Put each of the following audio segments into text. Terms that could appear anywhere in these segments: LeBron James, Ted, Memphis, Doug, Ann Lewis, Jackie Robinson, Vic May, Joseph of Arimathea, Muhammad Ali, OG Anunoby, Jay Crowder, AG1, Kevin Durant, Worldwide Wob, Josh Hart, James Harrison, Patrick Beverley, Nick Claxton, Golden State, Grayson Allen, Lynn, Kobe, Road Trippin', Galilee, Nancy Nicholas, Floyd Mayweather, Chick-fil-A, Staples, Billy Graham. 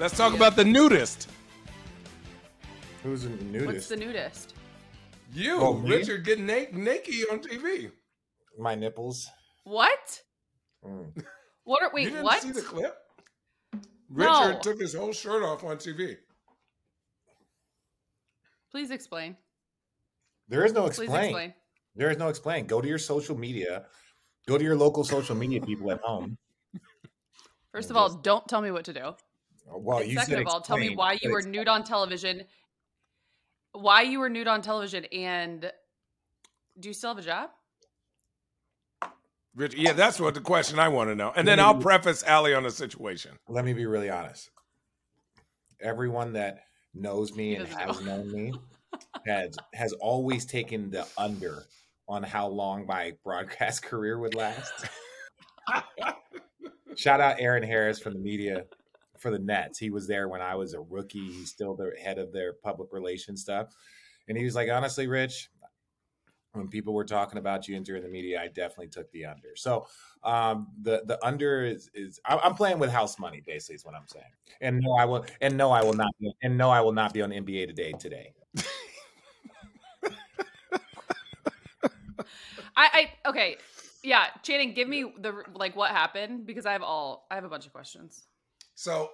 Let's talk about the nudist. Who's the nudist? What's the nudist? You, oh, Richard, getting naked on TV. My nipples. What? Mm. What are we? You didn't see the clip? Richard took his whole shirt off on TV. Please explain. There is no explain. Please explain. There is no explain. Go to your social media. Go to your local social media people at home. First of all, don't tell me what to do. Well, you second of all, tell me why you were nude on television. Why you were nude on television, and do you still have a job? Rich, yeah, that's what the question I want to know. And then I'll preface Allie on the situation. Let me be really honest. Everyone that knows me and has known me has always taken the under on how long my broadcast career would last. Shout out Aaron Harris from the media for the Nets. He was there when I was a rookie. He's still the head of their public relations stuff. And he was like, honestly, Rich, when people were talking about you and during the media, I definitely took the under. So the under is I'm playing with house money, basically, is what I'm saying. And no, I will. And no, I will not. And no, I will not be on NBA today. I okay. Yeah. Channing, give me the, like, what happened, because I have a bunch of questions. So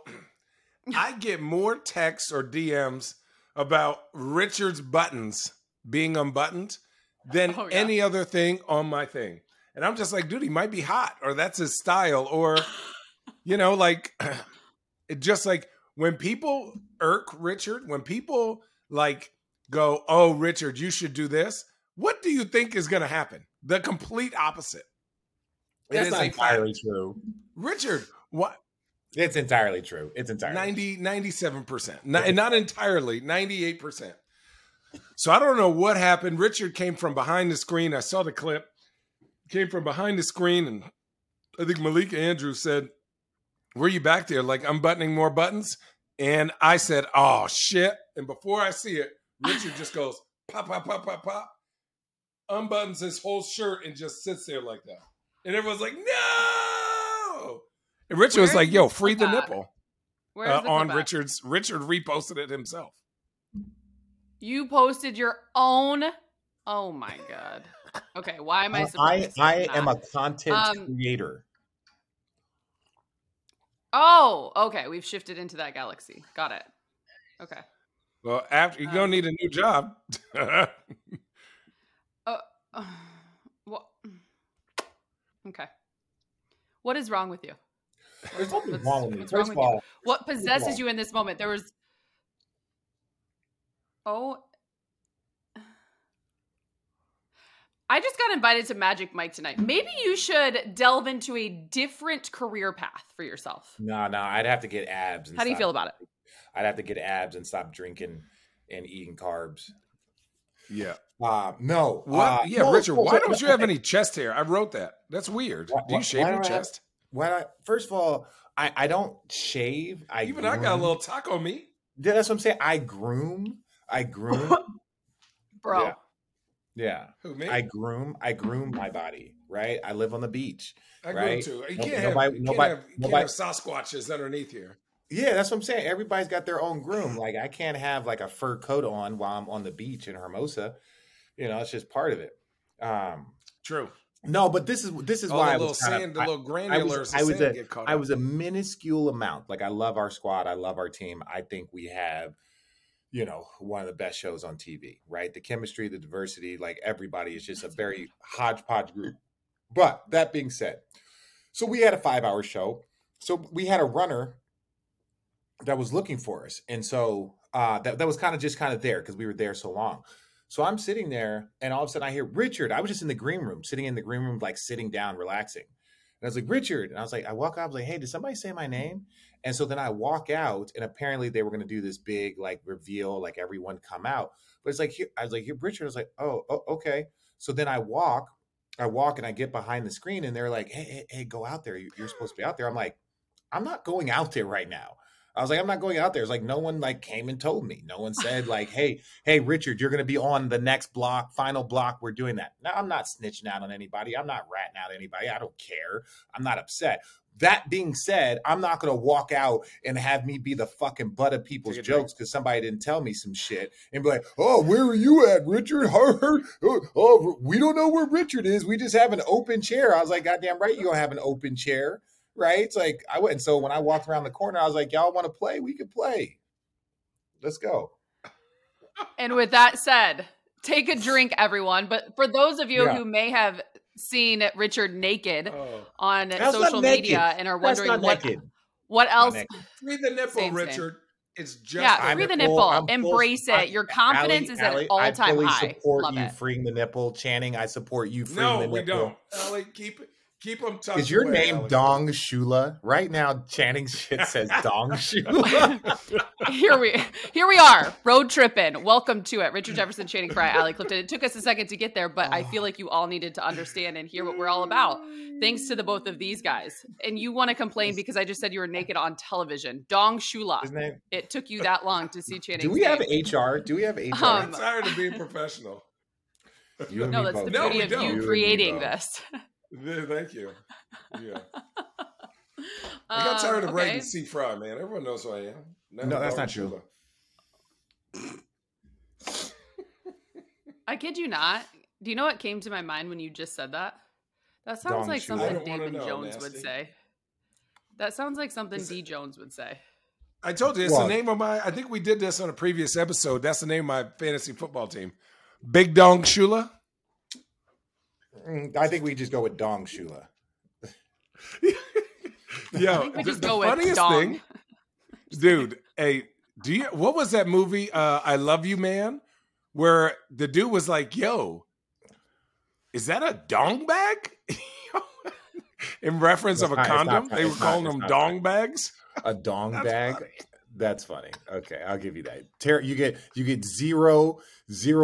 I get more texts or DMs about Richard's buttons being unbuttoned than any other thing on my thing. And I'm just like, dude, he might be hot, or that's his style, or, you know, like, it just, like, when people irk Richard, when people, like, go, oh, Richard, you should do this, what do you think is going to happen? The complete opposite. That's not entirely true. Richard, what? It's entirely true. It's entirely 97%. Not entirely, 98%. So I don't know what happened. Richard came from behind the screen. I saw the clip. Came from behind the screen, and I think Malik Andrews said, were you back there, like, unbuttoning more buttons? And I said, oh, shit. And before I see it, Richard just goes, pop, pop, pop, pop, pop, unbuttons his whole shirt and just sits there like that. And everyone's like, no! And Richard was like, yo, free the nipple. On Richard's, Richard reposted it himself. You posted your own. Oh my God. Okay. Why am I surprised? I am a content creator. Oh, okay. We've shifted into that galaxy. Got it. Okay. Well, after you don't need a new job. Well, okay. What is wrong with you? There's nothing wrong with me. First of all, what possesses you in this moment? There was. Oh, I just got invited to Magic Mike tonight. Maybe you should delve into a different career path for yourself. No, I'd have to get abs. And how do you feel about it? I'd have to get abs and stop drinking and eating carbs. Yeah. No. What? Yeah, no, Richard, why don't you have any chest hair? I wrote that. That's weird. Do you shave your chest? First of all, I don't shave. Even I got a little taco meat. Yeah, that's what I'm saying. I groom. Bro. Yeah. Who, me? I groom my body, right? I live on the beach. I groom too. You can't have Sasquatches underneath here. Yeah, that's what I'm saying. Everybody's got their own groom. Like, I can't have, like, a fur coat on while I'm on the beach in Hermosa. You know, it's just part of it. True. No, but this is why I was kind of, I was a minuscule amount. Like, I love our squad. I love our team. I think we have, you know, one of the best shows on TV, right? The chemistry, the diversity, like, everybody is just a very hodgepodge group. But that being said, so we had a 5-hour show. So we had a runner that was looking for us. And so that was kind of there because we were there so long. So I'm sitting there, and all of a sudden I hear Richard. I was just in the green room, sitting down, relaxing. And I was like, Richard. And I was like, I walk out, I was like, hey, did somebody say my name? And so then I walk out, and apparently they were going to do this big, like, reveal, like, everyone come out. But it's like, I was like, here, Richard. I was like, oh, okay. So then I walk, and I get behind the screen, and they're like, hey, go out there. You're supposed to be out there. I'm like, I'm not going out there right now. I was like, I'm not going out there. It's like, no one like came and told me. No one said like, hey, Richard, you're going to be on the next block, final block. We're doing that. Now, I'm not snitching out on anybody. I'm not ratting out anybody. I don't care. I'm not upset. That being said, I'm not going to walk out and have me be the fucking butt of people's jokes because somebody didn't tell me some shit and be like, oh, where are you at, Richard? Oh, we don't know where Richard is. We just have an open chair. I was like, goddamn right, you're going to have an open chair. Right? It's like, I went. So when I walked around the corner, I was like, y'all want to play? We can play. Let's go. And with that said, take a drink, everyone. But for those of you who may have seen Richard naked on social media and are wondering what else. Free the nipple, Richard. It's just free the nipple. Embrace it. Your confidence is at an all-time high. I support you freeing the nipple. Channing, I support you freeing the nipple. No, we don't. Allie, keep it. Keep them tough. Is your name Allie? Dong Shula? Right now, Channing's shit says Dong Shula. Here we are, road tripping. Welcome to it. Richard Jefferson, Channing Frye, Allie Clifton. It took us a second to get there, but I feel like you all needed to understand and hear what we're all about. Thanks to the both of these guys. And you want to complain because I just said you were naked on television. Dong Shula. His name. It took you that long to see Channing. Do we have HR? I'm tired of being professional. That's the beauty of you creating this. Thank you. Yeah. I got tired of writing C. Fry, man. Everyone knows who I am. No, that's not true. I kid you not. Do you know what came to my mind when you just said that? That sounds like something David Jones would say. That sounds like something D. Jones would say. I told you, it's the name of my, I think we did this on a previous episode. That's the name of my fantasy football team. Big Dong Shula. I think we just go with Dong Shula. Yeah, I think we just go with Dong. Thing, dude, hey, what was that movie? I Love You, Man, where the dude was like, "Yo, is that a dong bag?" In reference of a condom, they were calling them dong bags. A dong bag. Funny. That's funny. Okay, I'll give you that. You get zero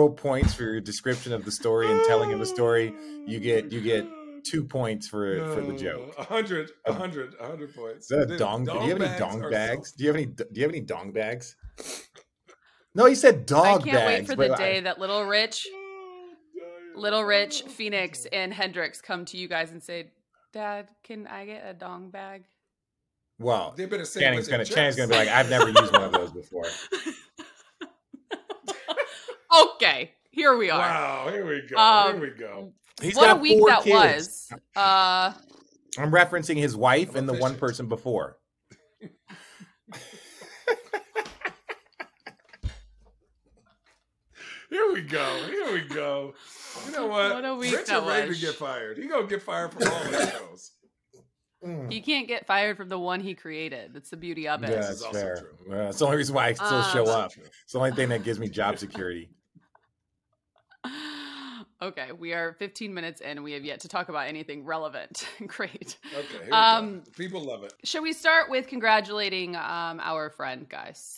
points for your description of the story and telling of the story. You get 2 points for the joke. 100 points. Is that a dong? Do you have any dong bags? Do you have any dong bags? No, he said dog bags. I can't wait for the day that Little Rich, Phoenix, and Hendrix come to you guys and say, "Dad, can I get a dong bag?" Well, Channing's gonna be like, I've never used one of those before. Okay, here we are. Wow, here we go. What a week that was. I'm referencing his wife and the one person before. Here we go. You know what? What a week that was. Richard ready to get fired. He's gonna get fired from all the shows. He can't get fired from the one he created. That's the beauty of it. Yeah, that's also true. Yeah, it's the only reason why I still show up. True. It's the only thing that gives me job security. Okay, we are 15 minutes in. We have yet to talk about anything relevant. Great. Okay, here we go. People love it. Should we start with congratulating our friend, guys?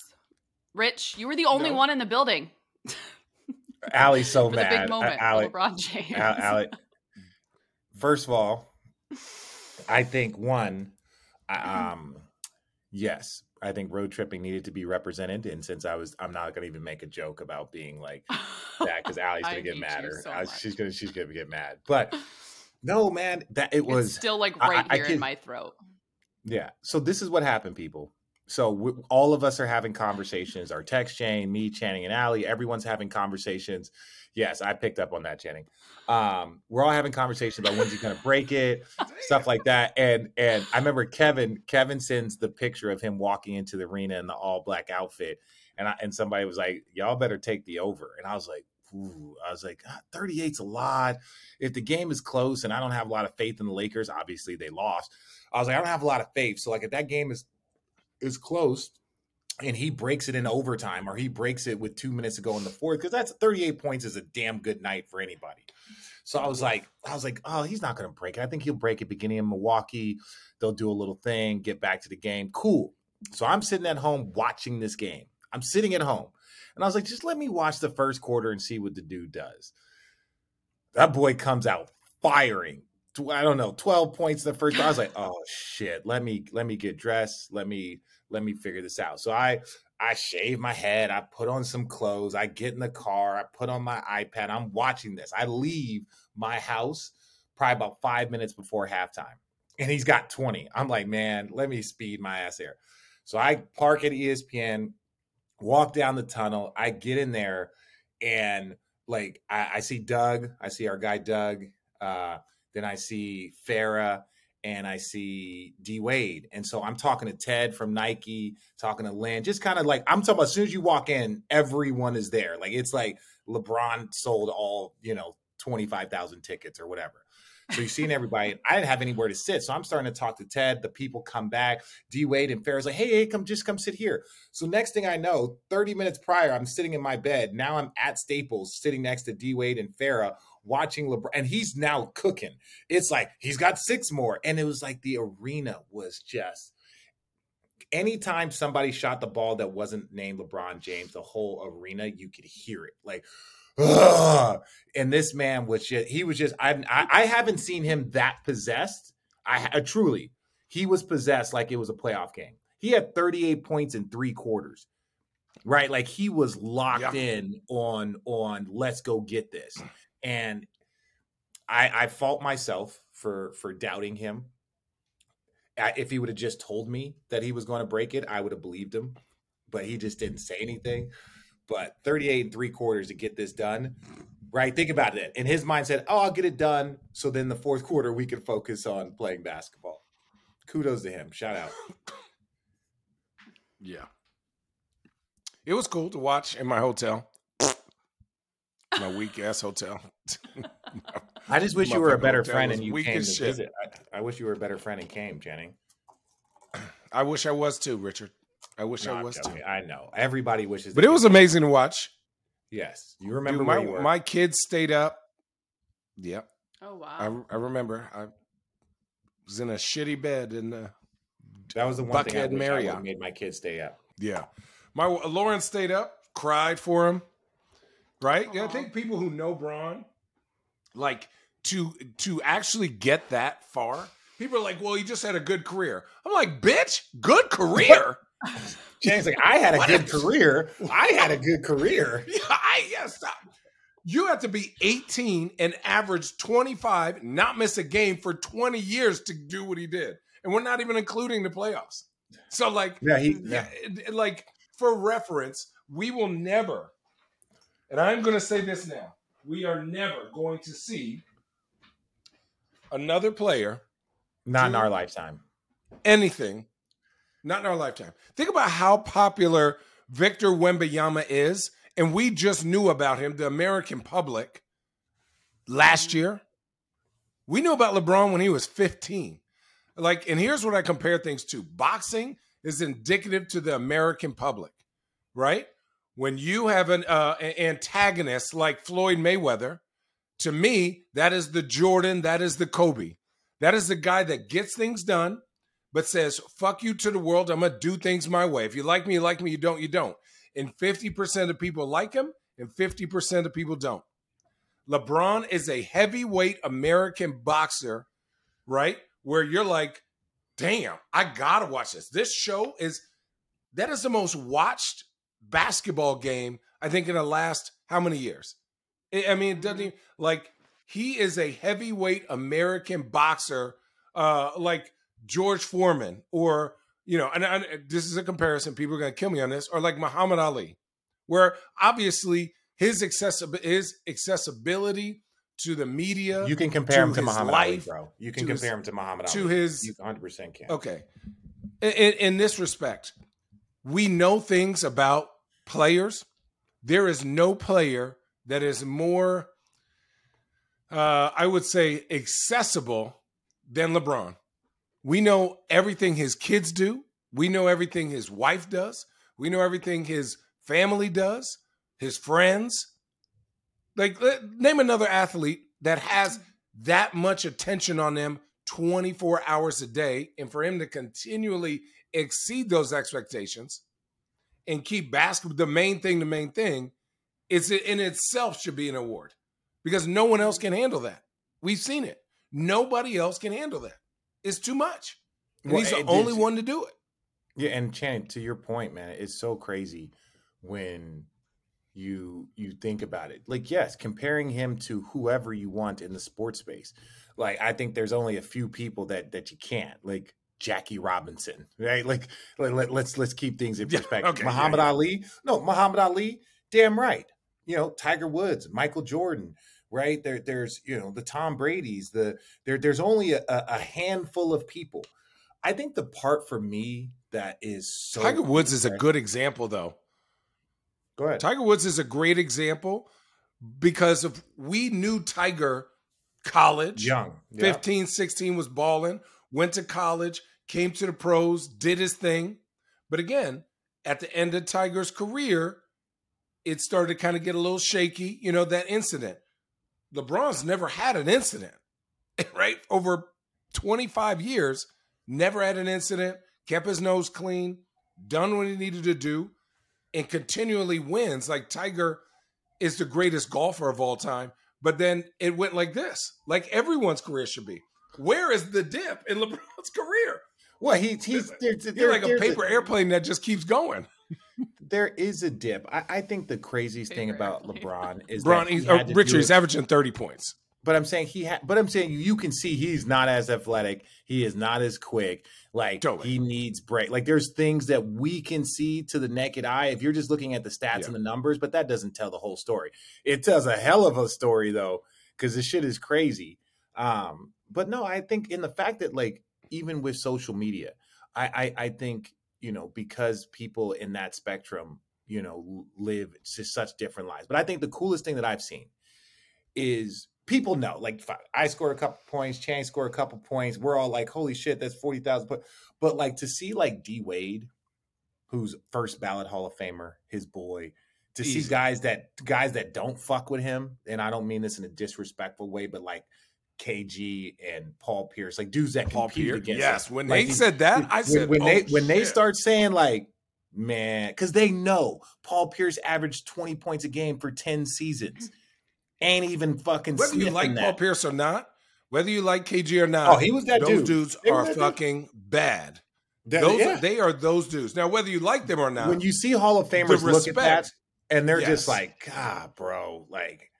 Rich, you were the only one in the building. Allie's so for mad. The big moment for LeBron James. Allie. First of all, I think yes, I think road tripping needed to be represented. And since I'm not going to even make a joke about being like that because Allie's going to get mad. She's going to get mad. But no, man, it's still like right in my throat. Yeah. So this is what happened, people. So all of us are having conversations. Our text chain, me, Channing, and Allie, everyone's having conversations. Yes, I picked up on that, Channing. We're all having conversations about when's he going to break it, stuff like that. And I remember Kevin sends the picture of him walking into the arena in the all-black outfit. And somebody was like, y'all better take the over. And I was like, ooh. I was like, 38's a lot. If the game is close and I don't have a lot of faith in the Lakers, obviously they lost. I was like, I don't have a lot of faith. So, like, if that game is close and he breaks it in overtime or he breaks it with 2 minutes to go in the fourth, because that's 38 points is a damn good night for anybody. So I was like, oh, he's not going to break it. I think he'll break it beginning in Milwaukee. They'll do a little thing, get back to the game. Cool. So I'm sitting at home watching this game. I'm sitting at home. And I was like, just let me watch the first quarter and see what the dude does. That boy comes out firing. I don't know, 12 points the first time. I was like, oh shit, let me get dressed. Let me figure this out. So I shave my head. I put on some clothes. I get in the car. I put on my iPad. I'm watching this. I leave my house probably about 5 minutes before halftime. And he's got 20. I'm like, man, let me speed my ass here. So I park at ESPN, walk down the tunnel. I get in there and like, I see Doug. I see our guy, Doug. Then I see Farah and I see D Wade. And so I'm talking to Ted from Nike, talking to Lynn, just kind of like, I'm talking about as soon as you walk in, everyone is there. Like, it's like LeBron sold all, 25,000 tickets or whatever. So you're seeing everybody. I didn't have anywhere to sit. So I'm starting to talk to Ted. The people come back. D Wade and Farah's like, hey, come sit here. So next thing I know, 30 minutes prior, I'm sitting in my bed. Now I'm at Staples sitting next to D Wade and Farah watching LeBron. And he's now cooking. It's like, he's got 6 more. And it was like the arena was just, anytime somebody shot the ball that wasn't named LeBron James, the whole arena, you could hear it. Like, ugh. And this man was just, he was just, I haven't seen him that possessed. I truly, he was possessed like it was a playoff game. He had 38 points in 3 quarters, right? Like he was locked in on let's go get this. And I fault myself for doubting him. If he would have just told me that he was going to break it, I would have believed him, but he just didn't say anything. But 38 and 3 quarters to get this done, right? Think about it. And his mind said, oh, I'll get it done. So then the fourth quarter, we could focus on playing basketball. Kudos to him. Shout out. Yeah. It was cool to watch in my hotel. My weak-ass hotel. I just wish you were a better friend and you came to visit. I wish you were a better friend and came, Channing. I wish I was too, Richard. I wish I was too. I know. Everybody wishes. But it was amazing to watch. Yes. You remember dude, where you were. My kids stayed up. Yep. Oh, wow. I remember. I was in a shitty bed in the that was the one Buckhead thing I made my kids stay up. Yeah. My Lauren stayed up, cried for him. Right? Aww. I think people who know Bron, like, to actually get that far, people are like, well, he just had a good career. I'm like, bitch, good career? Channing's like, I had a good career. Yeah, stop. You have to be 18 and average 25, not miss a game for 20 years to do what he did. And we're not even including the playoffs. So, like, like for reference, we will never, and I'm going to say this now, we are never going to see another player. Not in our lifetime. Anything. Not in our lifetime. Think about how popular Victor Wembanyama is, and we just knew about him, the American public, last year. We knew about LeBron when he was 15. Like, and here's what I compare things to. Boxing is indicative to the American public, right? When you have an antagonist like Floyd Mayweather, to me, that is the Jordan, that is the Kobe. That is the guy that gets things done, but says, fuck you to the world. I'm going to do things my way. If you like me, you like me. You don't, you don't. And 50% of people like him and 50% of people don't. LeBron is a heavyweight American boxer, right? Where you're like, damn, I got to watch this. This show is the most watched basketball game, I think, in the last how many years? It doesn't even, like, he is a heavyweight American boxer, like George Foreman, or, and this is a comparison, people are going to kill me on this, or like Muhammad Ali, where obviously his accessibility to the media. You can compare him to Muhammad Ali, bro. You can compare him to Muhammad Ali. To his, you 100% can. Okay. In this respect, we know things about players. There is no player that is more, I would say, accessible than LeBron. We know everything his kids do. We know everything his wife does. We know everything his family does, his friends. Like, name another athlete that has that much attention on them 24 hours a day. And for him to continually exceed those expectations and keep basketball, the main thing, it's in itself should be an award because no one else can handle that. We've seen it. Nobody else can handle that. It's too much. And he's the only one to do it. Yeah, and Channing, to your point, man, it's so crazy when you think about it. Like, yes, comparing him to whoever you want in the sports space. Like, I think there's only a few people that you can't. Like Jackie Robinson, right? Like, let's keep things in perspective. Okay, Ali, no, Muhammad Ali, damn right. You know, Tiger Woods, Michael Jordan, right? There's you know the Tom Brady's. There's only a handful of people. I think the part for me that is so Tiger Woods is a good example, though. Go ahead. Tiger Woods is a great example because if we knew Tiger college, young, 15, 16 was balling, went to college, came to the pros, did his thing. But again, at the end of Tiger's career, it started to kind of get a little shaky, you know, that incident. LeBron's never had an incident, right? Over 25 years, never had an incident, kept his nose clean, done what he needed to do, and continually wins. Like Tiger is the greatest golfer of all time, but then it went like this, like everyone's career should be. Where is the dip in LeBron's career? Well, he's like a paper airplane that just keeps going. There is a dip. I think the craziest thing about LeBron is he's averaging 30 points. But I'm saying you can see he's not as athletic. He is not as quick. Like he needs break. Like there's things that we can see to the naked eye if you're just looking at the stats and the numbers, but that doesn't tell the whole story. It tells a hell of a story though, because this shit is crazy. But no, I think in the fact that like even with social media, I think you know because people in that spectrum you know live just such different lives. But I think the coolest thing that I've seen is. People know, like I scored a couple points, Channing scored a couple points. We're all like, holy shit, that's 40,000 points. But like to see like D Wade, who's first ballot Hall of Famer, his boy, to see guys that don't fuck with him. And I don't mean this in a disrespectful way, but like KG and Paul Pierce, like dudes that compete against us. When like, they said that, I said, when they start saying like, man, because they know Paul Pierce averaged 20 points a game for 10 seasons. Ain't even fucking whether you like Paul Pierce or not, whether you like KG or not, dudes are fucking bad. They are those dudes. Now, whether you like them or not, when you see Hall of Famers look at that and they're just like, God, bro, like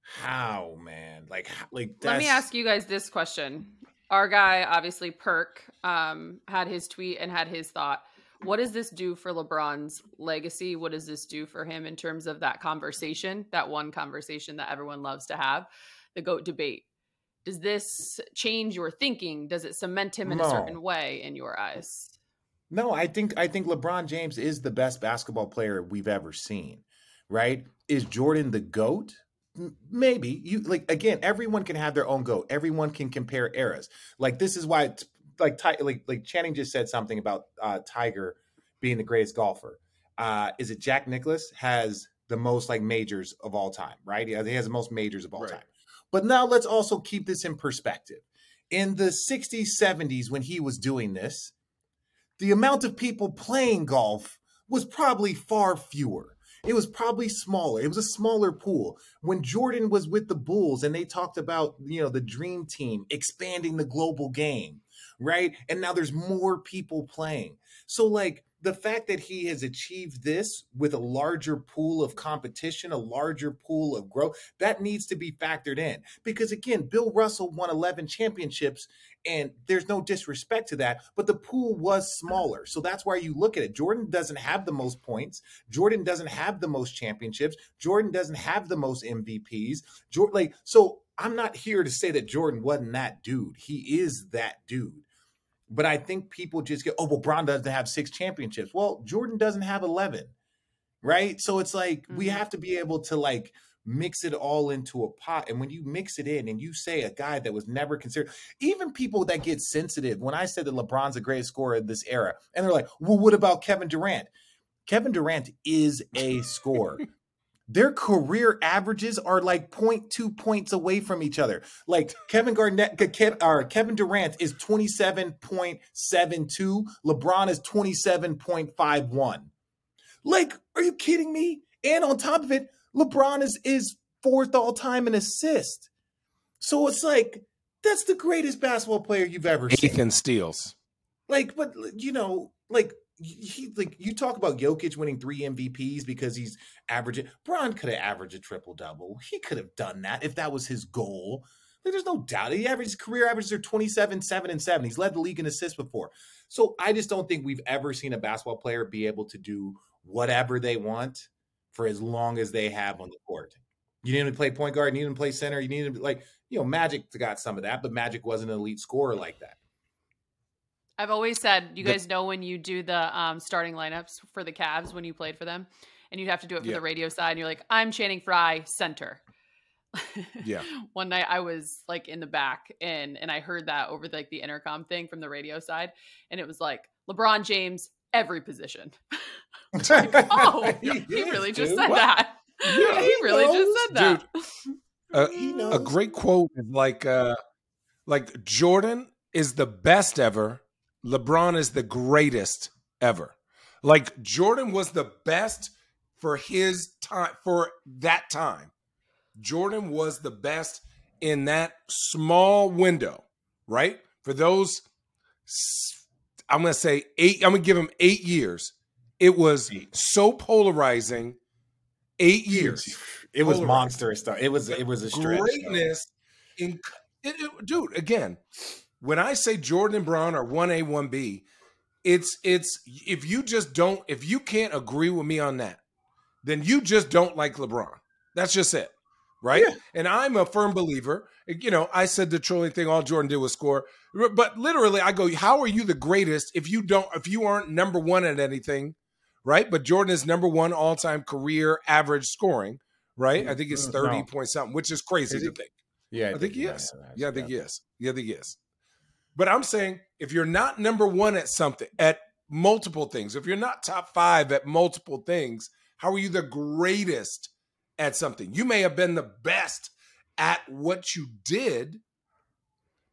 how, man? Like that's... Let me ask you guys this question. Our guy, obviously Perk, had his tweet and had his thought. What does this do for LeBron's legacy? What does this do for him in terms of that conversation, that one conversation that everyone loves to have, the GOAT debate? Does this change your thinking? Does it cement him in a certain way in your eyes? No, I think LeBron James is the best basketball player we've ever seen, right? Is Jordan the GOAT? Maybe. You like again, everyone can have their own GOAT. Everyone can compare eras. Like this is why like Channing just said something about Tiger being the greatest golfer. Is it Jack Nicklaus has the most like majors of all time, right? He has the most majors of all time. But now let's also keep this in perspective. In the 60s, 70s, when he was doing this, the amount of people playing golf was probably far fewer. It was probably smaller. It was a smaller pool. When Jordan was with the Bulls and they talked about, you know, the dream team expanding the global game, right? And now there's more people playing. So like the fact that he has achieved this with a larger pool of competition, a larger pool of growth, that needs to be factored in. Because again, Bill Russell won 11 championships and there's no disrespect to that, but the pool was smaller. So that's why you look at it. Jordan doesn't have the most points. Jordan doesn't have the most championships. Jordan doesn't have the most MVPs. So I'm not here to say that Jordan wasn't that dude. He is that dude. But I think people just get, well, Bron doesn't have 6 championships. Well, Jordan doesn't have 11, right? So it's like we have to be able to like mix it all into a pot. And when you mix it in and you say a guy that was never considered, even people that get sensitive, when I said that LeBron's the greatest scorer of this era, and they're like, well, what about Kevin Durant? Kevin Durant is a scorer. Their career averages are like 0.2 points away from each other. Like Kevin Durant is 27.72. LeBron is 27.51. Like, are you kidding me? And on top of it, LeBron is fourth all time in assists. So it's like, That's the greatest basketball player you've ever seen. Ethan Steals. Like, but you know, like he, like you talk about Jokic winning 3 MVPs because he's averaging. Bron could have averaged a triple double. He could have done that if that was his goal. Like, there's no doubt. His career averages are 27, 7, and 7. He's led the league in assists before. So I just don't think we've ever seen a basketball player be able to do whatever they want for as long as they have on the court. You need him to play point guard. You need him to play center. You need him to, like, you know, Magic got some of that, but Magic wasn't an elite scorer like that. I've always said, you guys know when you do the starting lineups for the Cavs when you played for them, and you'd have to do it for the radio side, and you're like, I'm Channing Frye, center. Yeah. One night I was like in the back, and I heard that over like the intercom thing from the radio side, and it was like LeBron James, every position. Like, oh, he really just said that. Yeah, he really just said that. Dude, a great quote is like Jordan is the best ever. LeBron is the greatest ever. Like Jordan was the best for his time, for that time. Jordan was the best in that small window, right? For those, I'm going to say 8, I'm going to give him 8 years. It was so polarizing. 8 years. It was monster stuff. It was a stretch. Greatness. Dude, again, when I say Jordan and Bron are 1A, 1B, it's if you can't agree with me on that, then you just don't like LeBron. That's just it. Right? Yeah. And I'm a firm believer. You know, I said the trolling thing, all Jordan did was score. But literally I go, how are you the greatest if you aren't number one at anything? Right? But Jordan is number one all-time career average scoring, right? I think it's 30 point something, which is crazy to think. Yeah, I think he is. Yeah, I think he is. Yeah, I think he is. But I'm saying if you're not number one at something, at multiple things, if you're not top 5 at multiple things, how are you the greatest at something? You may have been the best at what you did,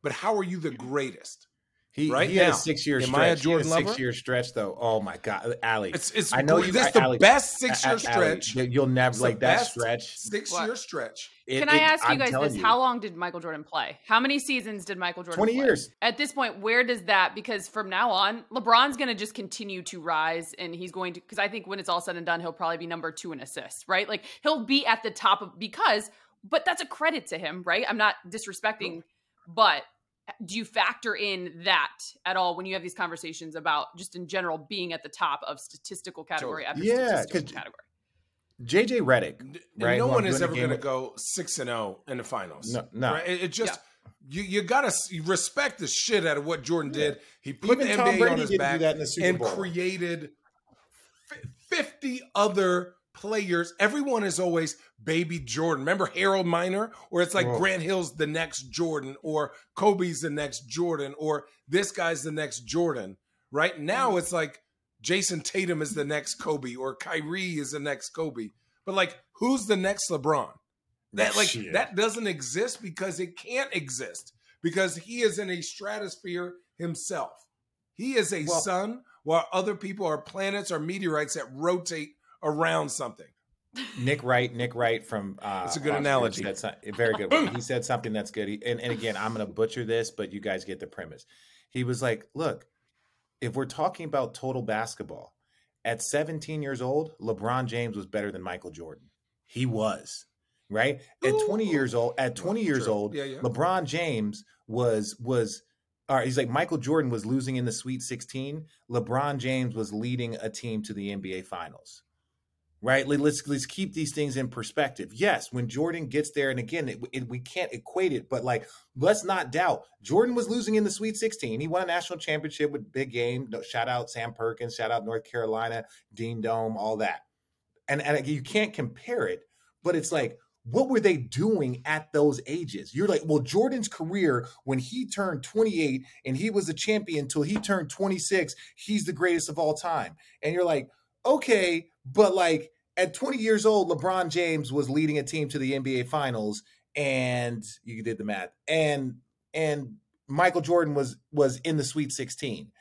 but how are you the greatest? He had a 6-year stretch. Am I a Jordan lover? 6-year stretch, though. Oh my God, Allie! I know you. That's the best 6-year stretch. You'll never like that stretch. 6-year stretch. Can I ask you guys this? How long did Michael Jordan play? How many seasons did Michael Jordan play? 20 years. At this point, where does that? Because from now on, LeBron's going to just continue to rise, and he's going to. Because I think when it's all said and done, he'll probably be number 2 in assists, right? Like he'll be at the top of because. But that's a credit to him, right? I'm not disrespecting, but. Do you factor in that at all when you have these conversations about just in general being at the top of statistical category after statistical category? JJ Redick, right? No one is ever going to go 6-0 in the finals. No. Right? It just you got to respect the shit out of what Jordan did. He put the NBA on his back and created 50 other players. Everyone is always baby Jordan. Remember Harold Miner? Or it's like Grant Hill's the next Jordan, or Kobe's the next Jordan, or this guy's the next Jordan. Right now it's like Jason Tatum is the next Kobe, or Kyrie is the next Kobe. But like, who's the next LeBron? That like that doesn't exist because it can't exist because he is in a stratosphere himself. He is a sun while other people are planets or meteorites that rotate around something. Nick Wright from it's a good analogy. That's a very good one. He said something that's good. And again, I'm going to butcher this, but you guys get the premise. He was like, look, if we're talking about total basketball, at 17 years old, LeBron James was better than Michael Jordan. He was, right? At 20 years old, LeBron James was he's like Michael Jordan was losing in the Sweet 16. LeBron James was leading a team to the NBA Finals. Right? Let's keep these things in perspective. Yes, when Jordan gets there, and again, we can't equate it, but like, let's not doubt Jordan was losing in the Sweet 16. He won a national championship with big game. No, shout out Sam Perkins, shout out North Carolina, Dean Dome, all that. And you can't compare it, but it's like, what were they doing at those ages? You're like, well, Jordan's career when he turned 28 and he was a champion till he turned 26, he's the greatest of all time. And you're like, okay, but like at 20 years old, LeBron James was leading a team to the NBA Finals, and you did the math. And Michael Jordan was in the Sweet 16.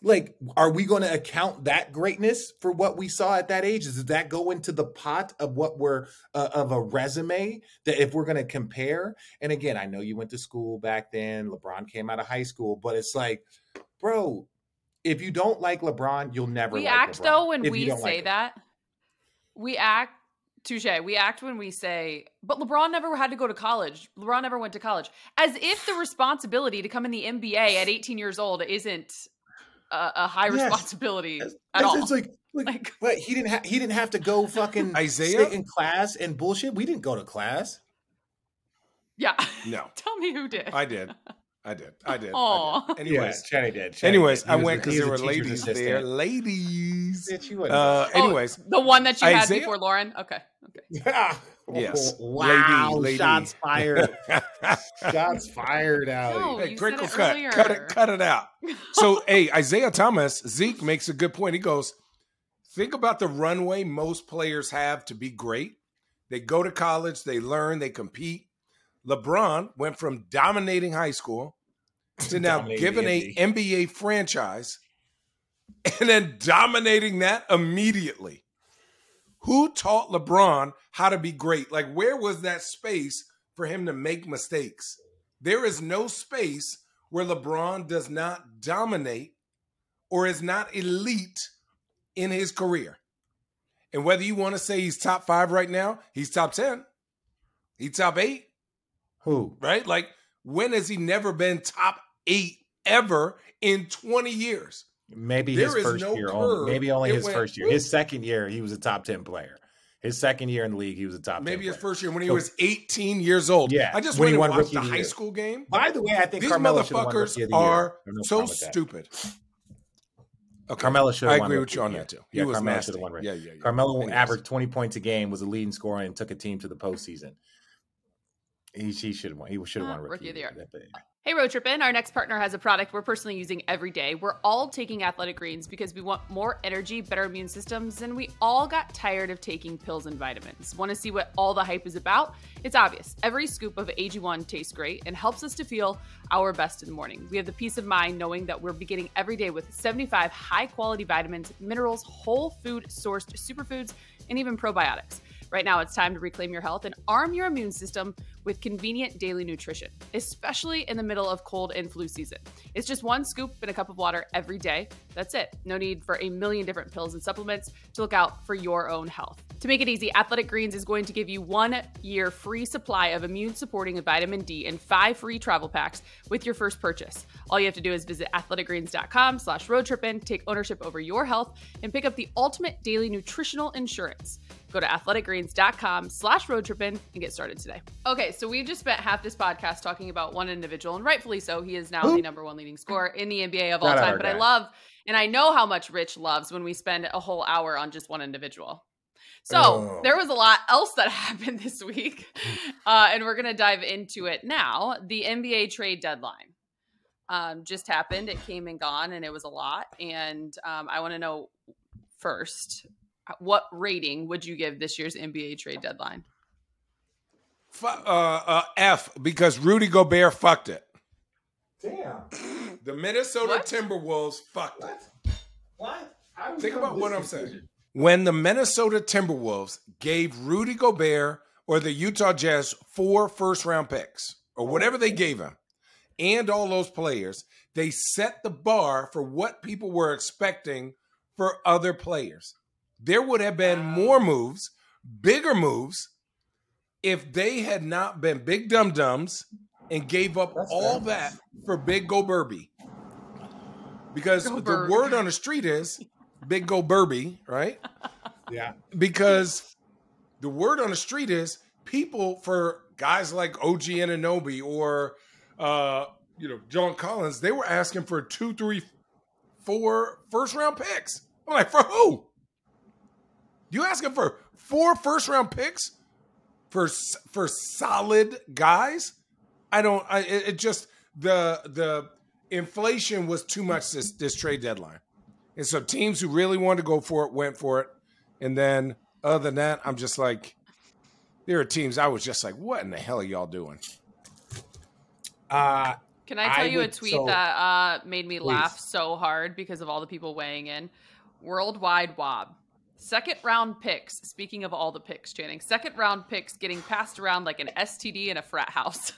Like, are we going to account that greatness for what we saw at that age? Does that go into the pot of what we're of a resume that if we're going to compare? And again, I know you went to school back then. LeBron came out of high school, but it's like, bro, if you don't like LeBron, you'll never. We like act LeBron. Though when if we say like that, we act. Touche. We act when we say, but LeBron never had to go to college. LeBron never went to college, as if the responsibility to come in the NBA at 18 years old isn't a high responsibility at all. It's like, but he didn't have to go fucking Isaiah sit in class and bullshit. We didn't go to class. Yeah. No. Tell me who did. I did. Aww. Anyways, yeah, Channing did. I went because there were ladies there. Ladies. Anyways. The one that you had before Lauren? Okay. Yeah. Yes. Oh, wow. Lady. Shots fired. Shots fired, Allie. No, hey, critical cut. Earlier. Cut it out. So, hey, Isaiah Thomas, Zeke makes a good point. He goes, think about the runway most players have to be great. They go to college. They learn. They compete. LeBron went from dominating high school to now giving an NBA franchise and then dominating that immediately. Who taught LeBron how to be great? Like, where was that space for him to make mistakes? There is no space where LeBron does not dominate or is not elite in his career. And whether you want to say he's top 5 right now, he's top 10, he's top 8. Who? Right? Like, when has he never been top 8 ever in 20 years? Maybe his first year. Maybe only his first year. His second year, he was a top 10 player. His second year in the league, he was a top 10 player. Maybe his first year when he was 18 years old. Yeah. I just went and watched the high school game. By the way, I think these motherfuckers are so stupid. Okay. Carmelo should have won. I agree with you on that too. Yeah, Carmelo should have won. Yeah. Carmelo averaged 20 points a game, was a leading scorer, and took a team to the postseason. He should have won. He should have won Rookie of the Year. Hey, Road Trippin'. Our next partner has a product we're personally using every day. We're all taking Athletic Greens because we want more energy, better immune systems, and we all got tired of taking pills and vitamins. Want to see what all the hype is about? It's obvious. Every scoop of AG1 tastes great and helps us to feel our best in the morning. We have the peace of mind knowing that we're beginning every day with 75 high-quality vitamins, minerals, whole food-sourced superfoods, and even probiotics. Right now, it's time to reclaim your health and arm your immune system with convenient daily nutrition, especially in the middle of cold and flu season. It's just one scoop and a cup of water every day. That's it. No need for a million different pills and supplements to look out for your own health. To make it easy, Athletic Greens is going to give you 1 year free supply of immune-supporting vitamin D and 5 free travel packs with your first purchase. All you have to do is visit athleticgreens.com/roadtrippin, take ownership over your health, and pick up the ultimate daily nutritional insurance. Go to athleticgreens.com/roadtrippin and get started today. Okay, so we've just spent half this podcast talking about one individual, and rightfully so. He is now the number one leading scorer in the NBA of all time. But I love, and I know how much Rich loves when we spend a whole hour on just one individual. So there was a lot else that happened this week, and we're going to dive into it now. The NBA trade deadline just happened. It came and gone, and it was a lot. And I want to know first, what rating would you give this year's NBA trade deadline? F, because Rudy Gobert fucked it. Damn. The Minnesota Timberwolves fucked it. What? Think about what I'm saying. When the Minnesota Timberwolves gave Rudy Gobert or the Utah Jazz 4 first-round picks or whatever they gave him and all those players, they set the bar for what people were expecting for other players. There would have been more moves, bigger moves, if they had not been big dum-dums and gave up all that for Big Goberby. Because the word on the street is Big Goberby, right? Yeah. Because the word on the street is people for guys like OG Anunoby or John Collins, they were asking for 2, 3, 4 first-round picks. I'm like, for who? You asking for 4 first-round picks for solid guys? The inflation was too much this trade deadline. And so teams who really wanted to go for it went for it. And then other than that, I'm just like, there are teams I was just like, what in the hell are y'all doing? Can I tell you a tweet that made me laugh so hard because of all the people weighing in? Worldwide Wob. Second round picks. Speaking of all the picks, Channing, second round picks getting passed around like an STD in a frat house.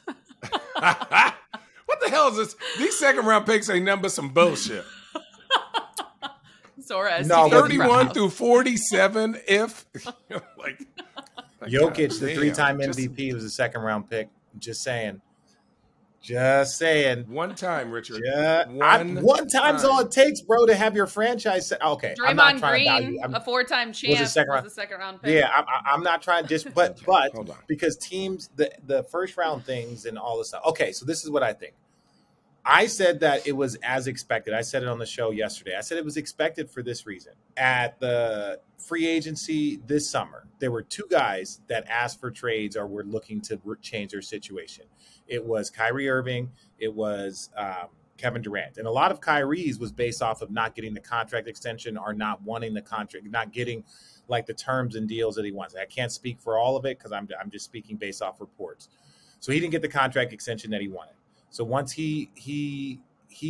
What the hell is this? These second round picks ain't nothing but some bullshit. Zora, no, 31 through 47. If like Jokic, the three-time MVP, was a second round pick. Just saying. Just saying. One time, Richard. One time's all it takes, bro, to have your franchise set. Okay. Draymond I'm not trying Green, to value. I'm, a four-time champ, was a second-round pick. Yeah, I'm not trying to just – but because teams, the first-round things and all this stuff. Okay, so this is what I think. I said that it was as expected. I said it on the show yesterday. I said it was expected for this reason. At the free agency this summer, there were two guys that asked for trades or were looking to change their situation. It was Kyrie Irving. It was Kevin Durant. And a lot of Kyrie's was based off of not getting the contract extension or not wanting the contract, not getting like the terms and deals that he wants. I can't speak for all of it because I'm just speaking based off reports. So he didn't get the contract extension that he wanted. So once he